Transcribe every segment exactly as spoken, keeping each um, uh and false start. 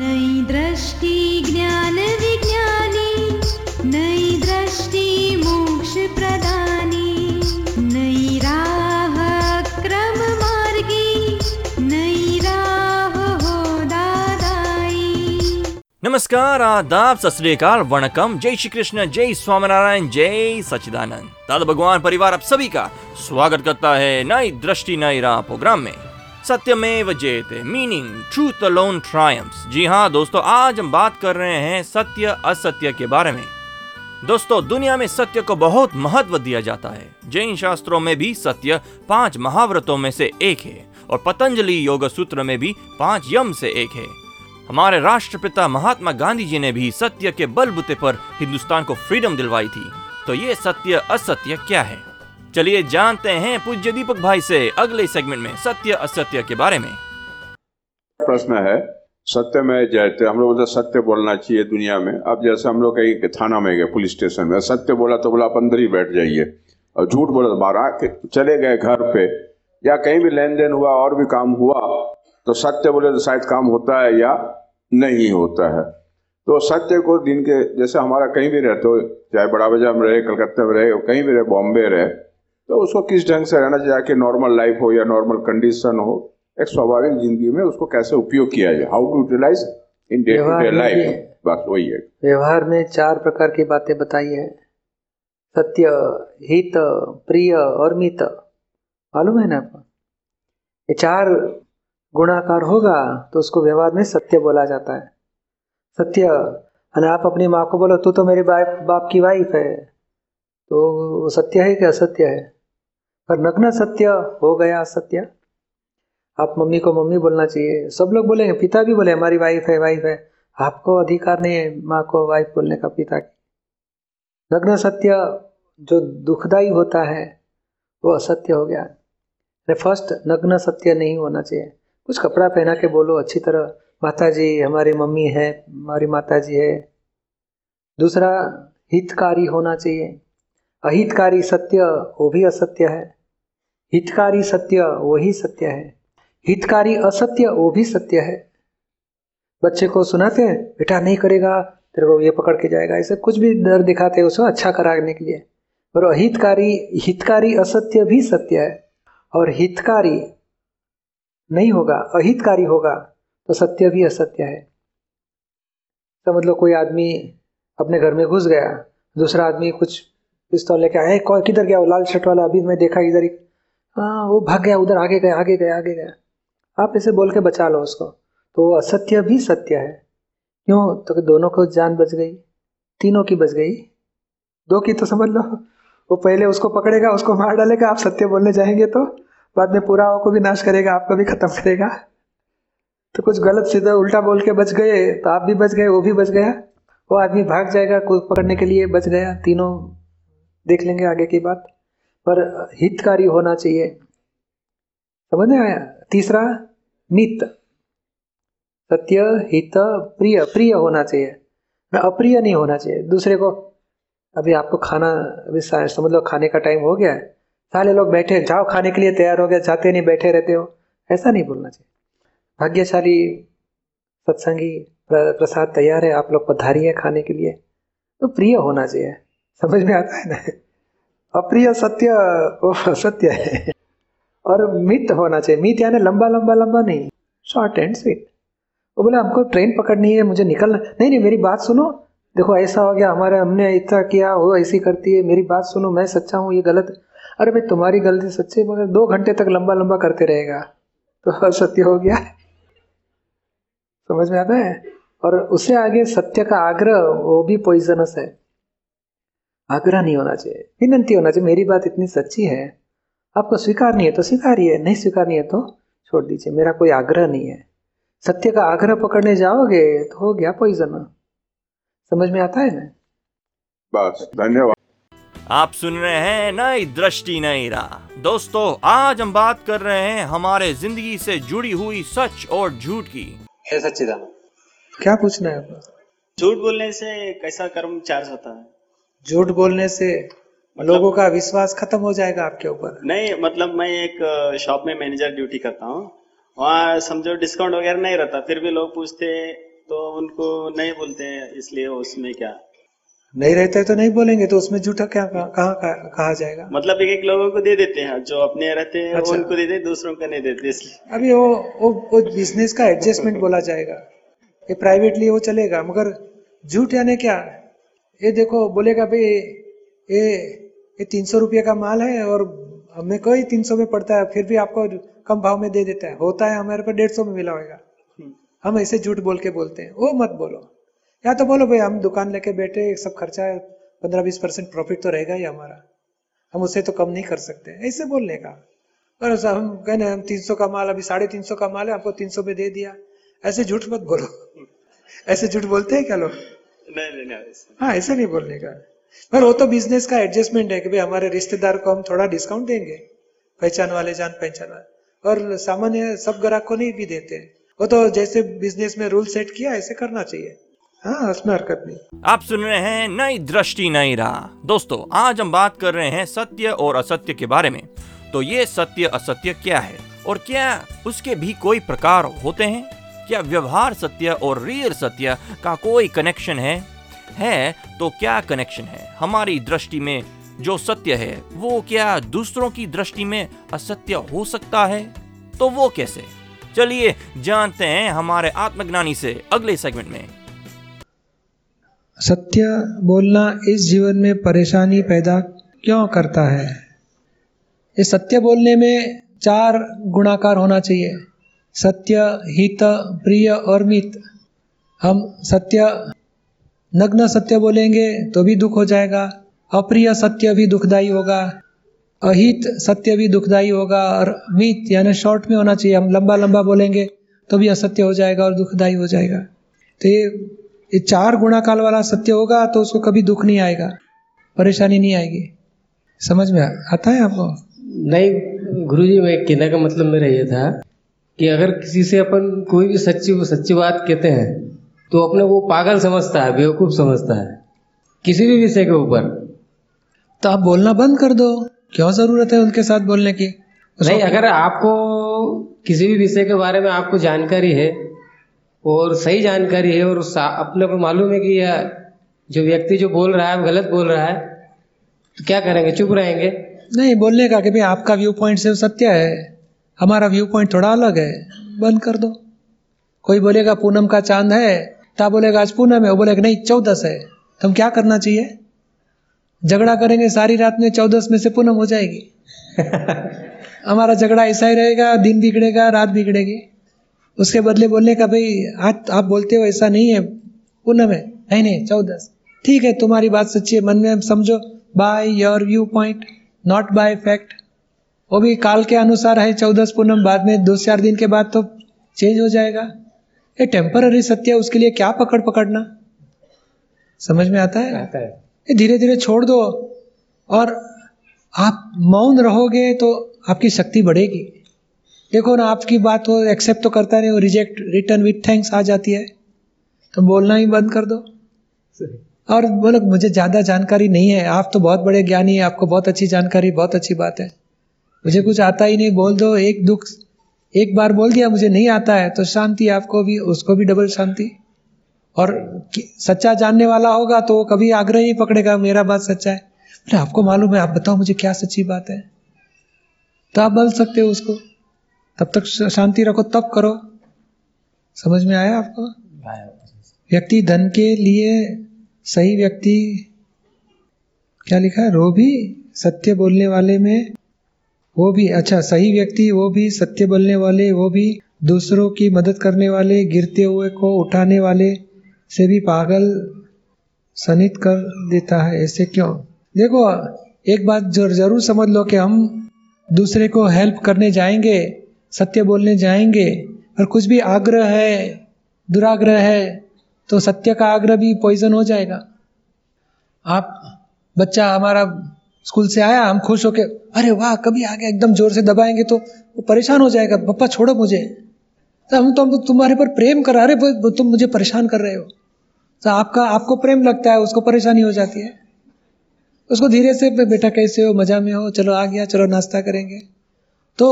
नई दृष्टि ज्ञान विज्ञानी, नई दृष्टि मोक्ष प्रदानी, नई राह क्रम मार्गी, नई राह हो दादाई। नमस्कार, आदाब, सत श्री अकाल, वणकम, जय श्री कृष्ण, जय स्वामीनारायण, जय सचिदानंद। दादा भगवान परिवार आप सभी का स्वागत करता है नई दृष्टि नई राह प्रोग्राम में। सत्यमेव जयते, मीनिंग ट्रूथ अलोन ट्रायम्स। जी हाँ दोस्तों, आज हम बात कर रहे हैं सत्य असत्य के बारे में। दोस्तों, दुनिया में सत्य को बहुत महत्व दिया जाता है। जैन शास्त्रों में भी सत्य पांच महाव्रतों में से एक है और पतंजलि योग सूत्र में भी पांच यम से एक है। हमारे राष्ट्रपिता महात्मा गांधी जी ने भी सत्य के बलबूते पर हिंदुस्तान को फ्रीडम दिलवाई थी। तो ये सत्य असत्य क्या है, चलिए जानते हैं पूज्य दीपक भाई से अगले सेगमेंट में सत्य असत्य के बारे में। प्रश्न है सत्य में जयते, हम लोग मतलब सत्य बोलना चाहिए दुनिया में। अब जैसे हम लोग कहीं थाना में गए, पुलिस स्टेशन में, सत्य बोला तो बोला आप अंदर ही बैठ जाइए, और झूठ बोला तो बाहर आके चले गए घर पे, या कहीं भी लेन देन हुआ और भी काम हुआ तो सत्य बोले तो शायद काम होता है या नहीं होता है। तो सत्य को दिन के जैसे हमारा कहीं भी रहते हो, चाहे बड़ा बाजार में रहे, कलकत्ते में रहे, कहीं भी रहे, बॉम्बे रहे, तो उसको किस ढंग से रहना चाहिए कि नॉर्मल लाइफ हो या नॉर्मल कंडीशन हो, एक स्वाभाविक जिंदगी में उसको कैसे उपयोग किया जाए, how to utilise in day to day life. बस वही है। व्यवहार में चार प्रकार की बातें बताई है, सत्य, हित, प्रिय और मित। मालूम है ना आपको, ये चार गुणाकार होगा तो उसको व्यवहार में सत्य बोला जाता है। सत्य, आप अपनी माँ को बोलो तू तो मेरे बाप बाप की वाइफ है, तो सत्य है कि असत्य है? पर नग्न सत्य हो गया असत्य। आप मम्मी को मम्मी बोलना चाहिए, सब लोग बोलेंगे, पिता भी बोले हमारी वाइफ है वाइफ है, आपको अधिकार नहीं है माँ को वाइफ बोलने का, पिता की। नग्न सत्य जो दुखदायी होता है वो असत्य हो गया। फर्स्ट नग्न सत्य नहीं होना चाहिए, कुछ कपड़ा पहना के बोलो अच्छी तरह, माता जी हमारी मम्मी है, हमारी माता जी है। दूसरा हितकारी होना चाहिए। अहितकारी सत्य वो भी असत्य है, हितकारी सत्य वो ही सत्य है, हितकारी असत्य वो भी सत्य है। बच्चे को सुनाते हैं, बेटा नहीं करेगा तेरे को ये पकड़ के जाएगा, ऐसे कुछ भी डर दिखाते हैं उसको अच्छा कराने के लिए। और अहितकारी हितकारी असत्य भी सत्य है, और हितकारी नहीं होगा अहितकारी होगा तो सत्य भी असत्य है। समझ लो कोई आदमी अपने घर में घुस गया, दूसरा आदमी कुछ पिस्तौल लेके आए, कौन किधर गया वो लाल शर्ट वाला, अभी मैं देखा इधर ही, हाँ वो भाग गया उधर, आगे गया आगे गया आगे गया, आप ऐसे बोल के बचा लो उसको, तो असत्य भी सत्य है। क्यों? तो कि दोनों को जान बच गई, तीनों की बच गई, दो की तो समझ लो। वो पहले उसको पकड़ेगा, उसको मार डालेगा, आप सत्य बोलने जाएंगे तो बाद में पूरा को भी नाश करेगा, आपको भी खत्म करेगा। तो कुछ गलत सीधा उल्टा बोल के बच गए तो आप भी बच गए, वो भी बच गया, वो आदमी भाग जाएगा कुछ पकड़ने के लिए, बच गया, तीनों देख लेंगे आगे की बात। पर हितकारी होना चाहिए, समझ में आया। तीसरा मित, सत्य हित प्रिय, प्रिय होना चाहिए, अप्रिय नहीं होना चाहिए। दूसरे को अभी आपको खाना, अभी समझ लो खाने का टाइम हो गया है, सारे लोग बैठे, जाओ खाने के लिए तैयार हो गया, जाते नहीं बैठे रहते हो, ऐसा नहीं बोलना चाहिए। भाग्यशाली सत्संगी, प्रसाद तैयार है, आप लोग पधारी है खाने के लिए, तो प्रिय होना चाहिए। समझ में आता है ना। अप्रिय सत्य वो असत्य है। और मित होना चाहिए, मित यानी लंबा लंबा लंबा नहीं, शॉर्ट एंड स्वीट। वो बोले हमको ट्रेन पकड़नी है, मुझे निकलना, नहीं नहीं मेरी बात सुनो, देखो ऐसा हो गया हमारे, हमने इतना किया, वो ऐसी करती है, मेरी बात सुनो, मैं सच्चा हूँ ये गलत। अरे भाई तुम्हारी गलती सच्चे, मगर दो घंटे तक लंबा लंबा करते रहेगा तो असत्य हो गया। समझ में आता है। और उससे आगे सत्य का आग्रह, वो भी पॉइजनस है, आग्रह नहीं होना चाहिए, विनंती होना चाहिए। मेरी बात इतनी सच्ची है, आपको स्वीकार नहीं है तो स्वीकारिए, नहीं स्वीकार नहीं है तो छोड़ दीजिए, मेरा कोई आग्रह नहीं है। सत्य का आग्रह पकड़ने जाओगे तो हो गया पॉइजन। समझ में आता है ना। बस, धन्यवाद। आप सुन रहे हैं नई दृष्टि नई राह। दोस्तों, आज हम बात कर रहे हैं हमारे जिंदगी से जुड़ी हुई सच और झूठ की। क्या पूछना है आपको? झूठ बोलने से कैसा कर्म चार्ज होता है? झूठ बोलने से मतलब लोगों का विश्वास खत्म हो जाएगा आपके ऊपर। नहीं मतलब मैं एक शॉप में मैनेजर ड्यूटी करता हूँ, वहाँ समझो डिस्काउंट वगैरह नहीं रहता, फिर भी लोग पूछते तो उनको नहीं बोलते हैं, इसलिए उसमें क्या नहीं रहता है तो नहीं बोलेंगे, तो उसमें झूठा क्या कहा, कहा, कहा, कहा जाएगा। मतलब एक एक लोगों को दे देते हैं, जो अपने रहते हैं अच्छा। उनको दे देते, दूसरों को नहीं देते, इसलिए अभी वो वो, वो बिजनेस का एडजस्टमेंट बोला जाएगा, ये प्राइवेटली वो चलेगा, मगर झूठ यानी क्या, ये देखो बोलेगा भाई ये ये तीन सौ रुपये का माल है और हमें कोई तीन सौ में पड़ता है, फिर भी आपको कम भाव में दे देता है, होता है हमारे को डेढ़ सौ में मिला होगा, हम ऐसे झूठ बोल के बोलते हैं। वो मत बोलो, या तो बोलो भाई हम दुकान लेके बैठे, सब खर्चा है, पंद्रह बीस परसेंट प्रॉफिट तो रहेगा ही हमारा, हम उससे तो कम नहीं कर सकते, ऐसे बोलने का। और हम कहने हम तीन सौ का माल, अभी साढ़े तीन सौ का माल है, आपको तीन सौ में दे दिया, ऐसे झूठ मत बोलो। ऐसे झूठ बोलते हैं क्या लोग? नहीं नहीं, हाँ ऐसे नहीं बोलने का। पर वो तो बिजनेस का एडजस्टमेंट है कि भाई हमारे रिश्तेदार को हम थोड़ा डिस्काउंट देंगे, पहचान वाले, जान पहचान वाले, और सामान्य सब ग्राहक को नहीं भी देते, वो तो जैसे बिजनेस में रूल सेट किया ऐसे करना चाहिए, हाँ उसमें हरकत नहीं। आप सुन रहे हैं नई दृष्टि नई राह। दोस्तों आज हम बात कर रहे हैं सत्य और असत्य के बारे में। तो ये सत्य असत्य क्या है, और क्या उसके भी कोई प्रकार होते हैं? क्या व्यवहार सत्य और रियल सत्य का कोई कनेक्शन है? है तो क्या कनेक्शन है? हमारी दृष्टि में जो सत्य है वो क्या दूसरों की दृष्टि में असत्य हो सकता है? तो वो कैसे? चलिए जानते हैं हमारे आत्मज्ञानी से अगले सेगमेंट में। सत्य बोलना इस जीवन में परेशानी पैदा क्यों करता है? इस सत्य बोलने में चार गुणाकार होना चाहिए, सत्य, हित, प्रिय और मित। हम सत्य नग्न सत्य बोलेंगे तो भी दुख हो जाएगा, अप्रिय सत्य भी दुखदायी होगा, अहित सत्य भी दुखदायी होगा, और मित यानी शॉर्ट में होना चाहिए, हम लंबा लंबा बोलेंगे तो भी असत्य हो जाएगा और दुखदायी हो जाएगा। तो ये ये चार गुणाकाल वाला सत्य होगा तो उसको कभी दुख नहीं आएगा, परेशानी नहीं आएगी। समझ में आता है आपको? नहीं गुरुजी, मैं कहने का मतलब मेरा ये था कि अगर किसी से अपन कोई भी सच्ची सच्ची बात कहते हैं तो अपने वो पागल समझता है, बेवकूफ़ समझता है किसी भी विषय के ऊपर, तो आप बोलना बंद कर दो, क्यों ज़रूरत है उनके साथ बोलने की? नहीं, अगर आपको किसी भी विषय के बारे में आपको जानकारी है और सही जानकारी है और अपने को मालूम है कि यह जो व्यक्ति जो बोल रहा है वो गलत बोल रहा है, तो क्या करेंगे, चुप रहेंगे? नहीं बोलने का कि भाई आपका व्यू पॉइंट से सत्य है, हमारा व्यू पॉइंट थोड़ा अलग है, बंद कर दो। कोई बोलेगा पूनम का चांद है, ता बोलेगा आज पूनम है, वो बोलेगा नहीं चौदस है, तो हम क्या करना चाहिए? झगड़ा करेंगे सारी रात में, चौदस में से पूनम हो जाएगी। हमारा झगड़ा ऐसा ही रहेगा, दिन बिगड़ेगा, रात बिगड़ेगी। उसके बदले बोलने का भाई आज आप बोलते हो ऐसा नहीं है, पूनम है, नहीं नहीं चौदस, ठीक है तुम्हारी बात सच्ची है, मन में समझो by your viewpoint not by fact, वो भी काल के अनुसार है चौदस पूनम, बाद में दो चार दिन के बाद तो चेंज हो जाएगा। ये टेम्पररी सत्य, उसके लिए क्या पकड़ पकड़ना? समझ में आता है? आता है। धीरे धीरे छोड़ दो, और आप मौन रहोगे तो आपकी शक्ति बढ़ेगी। देखो ना आपकी बात वो एक्सेप्ट तो करता नहीं, वो रिजेक्ट रिटर्न विथ थैंक्स आ जाती है, तो बोलना ही बंद कर दो और बोलो मुझे ज़्यादा जानकारी नहीं है, आप तो बहुत बड़े ज्ञानी है, आपको बहुत अच्छी जानकारी, बहुत अच्छी बात है, मुझे कुछ आता ही नहीं, बोल दो। एक दुख एक बार बोल दिया मुझे नहीं आता है तो शांति आपको भी, उसको भी डबल शांति। और सच्चा जानने वाला होगा तो वो कभी आग्रह नहीं पकड़ेगा मेरा बात सच्चा है, अरे आपको मालूम है, आप बताओ मुझे क्या सच्ची बात है, तो आप बोल सकते हो उसको, तब तक शांति रखो, तब करो। समझ में आया आपको? व्यक्ति धन के लिए सही व्यक्ति, क्या लिखा है, रो भी सत्य बोलने वाले में वो भी, अच्छा सही व्यक्ति वो भी सत्य बोलने वाले, वो भी दूसरों की मदद करने वाले, गिरते हुए को उठाने वाले से भी पागल सनित कर देता है, ऐसे क्यों? देखो एक बात जरूर समझ लो कि हम दूसरे को हेल्प करने जाएंगे, सत्य बोलने जाएंगे, और कुछ भी आग्रह है, दुराग्रह है, तो सत्य का आग्रह भी पॉइजन हो जाएगा। आप बच्चा हमारा स्कूल से आया, हम खुश होके अरे वाह कभी आ गया, एकदम जोर से दबाएंगे तो वो परेशान हो जाएगा, पप्पा छोड़ो मुझे, तो हम तो तुम्हारे पर प्रेम कर रहे हो, तुम मुझे परेशान कर रहे हो, तो आपका आपको प्रेम लगता है, उसको परेशानी हो जाती है। उसको धीरे से बेटा कैसे हो, मजा में हो, चलो आ गया, चलो नाश्ता करेंगे। तो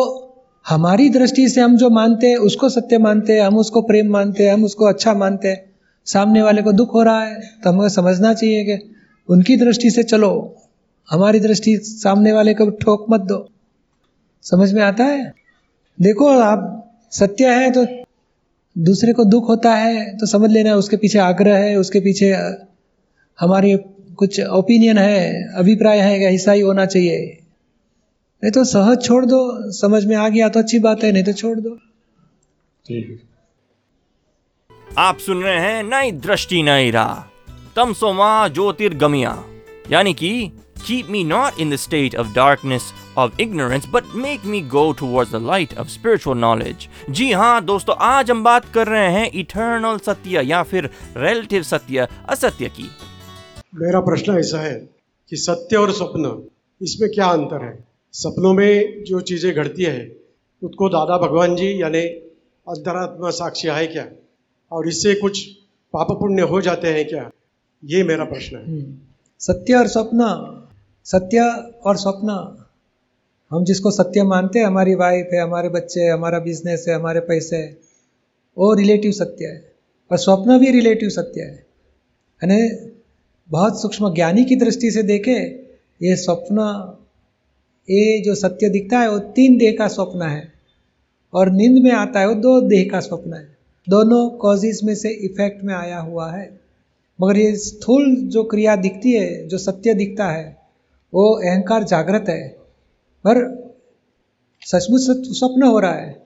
हमारी दृष्टि से हम जो मानते हैं उसको सत्य मानते हैं, हम उसको प्रेम मानते हैं, हम उसको अच्छा मानते हैं, सामने वाले को दुख हो रहा है तो हमें समझना चाहिए कि उनकी दृष्टि से चलो, हमारी दृष्टि सामने वाले को ठोक मत दो। समझ में आता है? देखो आप सत्य है तो दूसरे को दुख होता है तो समझ लेना उसके पीछे आग्रह है, उसके पीछे हमारी कुछ ओपिनियन है, अभिप्राय है कि ऐसा ही होना चाहिए। नहीं तो सहज छोड़ दो, समझ में आ गया तो अच्छी बात है, नहीं तो छोड़ दो। आप सुन रहे हैं नई दृष्टि नई राह, तमसोमा ज्योतिर्गमिया, यानी कि keep me not in the state of darkness of ignorance but make me go towards the light of spiritual knowledge. जी हाँ दोस्तों, आज हम बात कर रहे हैं इटर्नल सत्य या फिर रिलेटिव सत्य असत्य की। मेरा प्रश्न ऐसा है कि सत्य और स्वप्न, इसमें क्या अंतर है? सपनों में जो चीज़ें घटती है उसको दादा भगवान जी यानी अंतरात्मा साक्षी है क्या, और इससे कुछ पाप पुण्य हो जाते हैं क्या? ये मेरा प्रश्न है। सत्य और स्वप्न, सत्य और स्वप्न, हम जिसको सत्य मानते हैं, हमारी वाइफ है, हमारे बच्चे है, हमारा बिजनेस है, हमारे पैसे है, वो रिलेटिव सत्य है। और स्वप्न भी रिलेटिव सत्य है, यानी बहुत सूक्ष्म ज्ञानी की दृष्टि से देखे ये स्वप्न, ये जो सत्य दिखता है वो तीन देह का स्वप्न है, और नींद में आता है वो दो देह का स्वप्न है। दोनों कॉजेज में से इफेक्ट में आया हुआ है। मगर ये स्थूल जो क्रिया दिखती है, जो सत्य दिखता है, वो अहंकार जागृत है, पर सचमुच स्वप्न हो रहा है।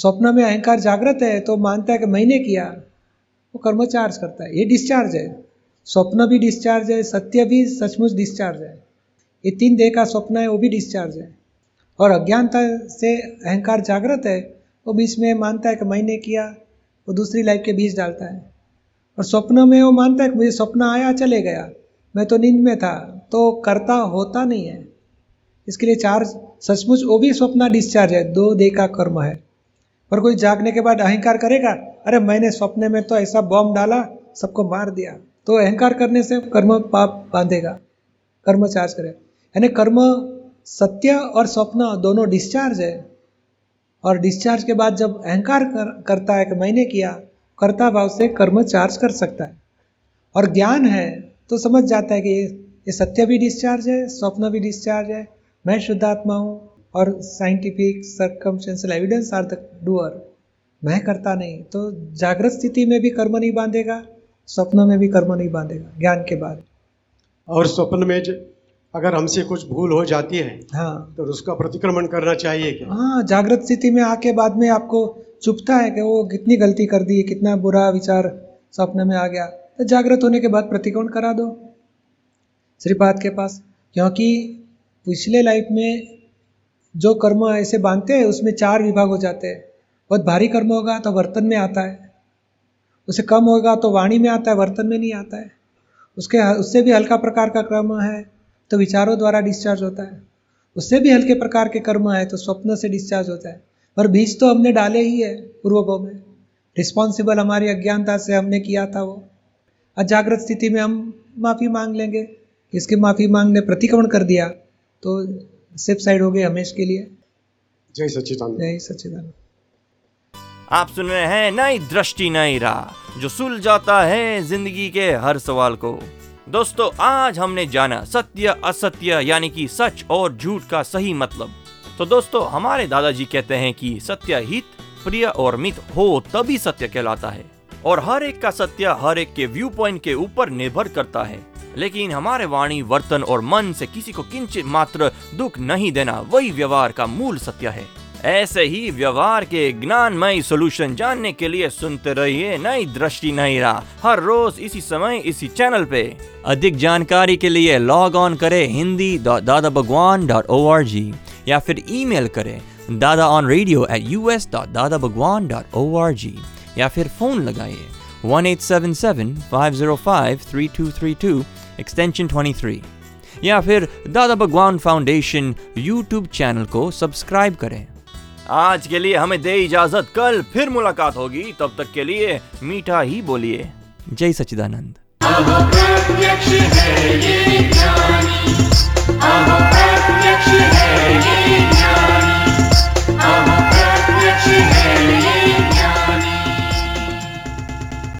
स्वप्न में अहंकार जागृत है तो मानता है कि मैंने किया, वो कर्म चार्ज करता है। ये डिस्चार्ज है, स्वप्न भी डिस्चार्ज है, सत्य भी सचमुच डिस्चार्ज है। ये तीन देह का स्वप्न है वो भी डिस्चार्ज है, और अज्ञानता से अहंकार जागृत है, वो बीच में मानता है कि मैंने किया, वो दूसरी लाइफ के बीच डालता है। और स्वप्न में वो मानता है कि मुझे स्वप्न आया चले गया, मैं तो नींद में था, तो करता होता नहीं है। इसके लिए चार्ज सचमुच वो भी स्वप्न डिस्चार्ज है, दो देह का कर्म है। पर कोई जागने के बाद अहंकार करेगा, अरे मैंने स्वप्न में तो ऐसा बॉम्ब डाला, सबको मार दिया, तो अहंकार करने से कर्म पाप बांधेगा, कर्म चार्ज करेगा। यानी कर्म सत्य और स्वप्न दोनों डिस्चार्ज है, और डिस्चार्ज के बाद जब अहंकार कर, करता है कि मैंने किया, कर्ता भाव से कर्म चार्ज कर सकता है। और ज्ञान है तो समझ जाता है कि ये, ये सत्य भी डिस्चार्ज है, स्वप्न भी डिस्चार्ज है, मैं शुद्धात्मा हूँ, और scientific circumstantial evidence are the doer, मैं करता नहीं। तो जागृत स्थिति में भी कर्म नहीं बांधेगा, स्वप्न में भी कर्म नहीं बांधेगा ज्ञान के बाद। और स्वप्न में अगर हमसे कुछ भूल हो जाती है, हाँ, तो उसका प्रतिक्रमण करना चाहिए क्या? हाँ, जागृत स्थिति में आके बाद में आपको चुपता है कि वो कितनी गलती कर दी, कितना बुरा विचार स्वप्न में आ गया, तो जागृत होने के बाद प्रतिक्रमण करा दो श्रीपाद के पास। क्योंकि पिछले लाइफ में जो कर्म ऐसे बांधते हैं उसमें चार विभाग हो जाते हैं। बहुत भारी कर्म होगा तो वर्तन में आता है, उसे कम होगा तो वाणी में आता है, वर्तन में नहीं आता है। उसके उससे भी हल्का प्रकार का कर्म है तो विचारों द्वारा डिस्चार्ज होता है, उससे भी हल्के प्रकार के कर्म है तो स्वप्न से डिस्चार्ज होता है। पर बीज तो हमने डाले ही है पूर्वभव में, रिस्पॉन्सिबल हमारी अज्ञानता से हमने किया था वो। अजागृत स्थिति में हम माफ़ी मांग लेंगे, इसकी माफ़ी मांगने प्रतिक्रमण कर दिया तो सेफ साइड हो गए हमेशा के लिए। जय सचिदानंद, जय सचिदानंद। आप सुन रहे हैं नई दृष्टि नई राह, जो सुलझाता है जिंदगी के हर सवाल को। दोस्तों, आज हमने जाना सत्य असत्य, यानी कि सच और झूठ का सही मतलब। तो दोस्तों, हमारे दादाजी कहते हैं कि सत्य हित प्रिय और मित हो तभी सत्य कहलाता है, और हर एक का सत्य हर एक के व्यू पॉइंट के ऊपर निर्भर करता है। लेकिन हमारे वाणी, वर्तन और मन से किसी को किंचित मात्र दुख नहीं देना, वही व्यवहार का मूल सत्य है। ऐसे ही व्यवहार के ज्ञानमय सॉल्यूशन जानने के लिए सुनते रहिए नई दृष्टि नई राह, हर रोज इसी समय इसी चैनल पे। अधिक जानकारी के लिए लॉग ऑन करें Hindi dot Dada Bhagwan dot O R G, या फिर ईमेल करें Dada on radio at U S dot Dada Bhagwan dot O R G, या फिर फोन लगाइए one eight seven seven five zero five three two three two extension twenty three, या फिर Dada Bhagwan foundation YouTube channel को subscribe करें। आज के लिए हमें दे इजाजत, कल फिर मुलाकात होगी, तब तक के लिए मीठा ही बोलिए। जय सच्चिदानंद। है ये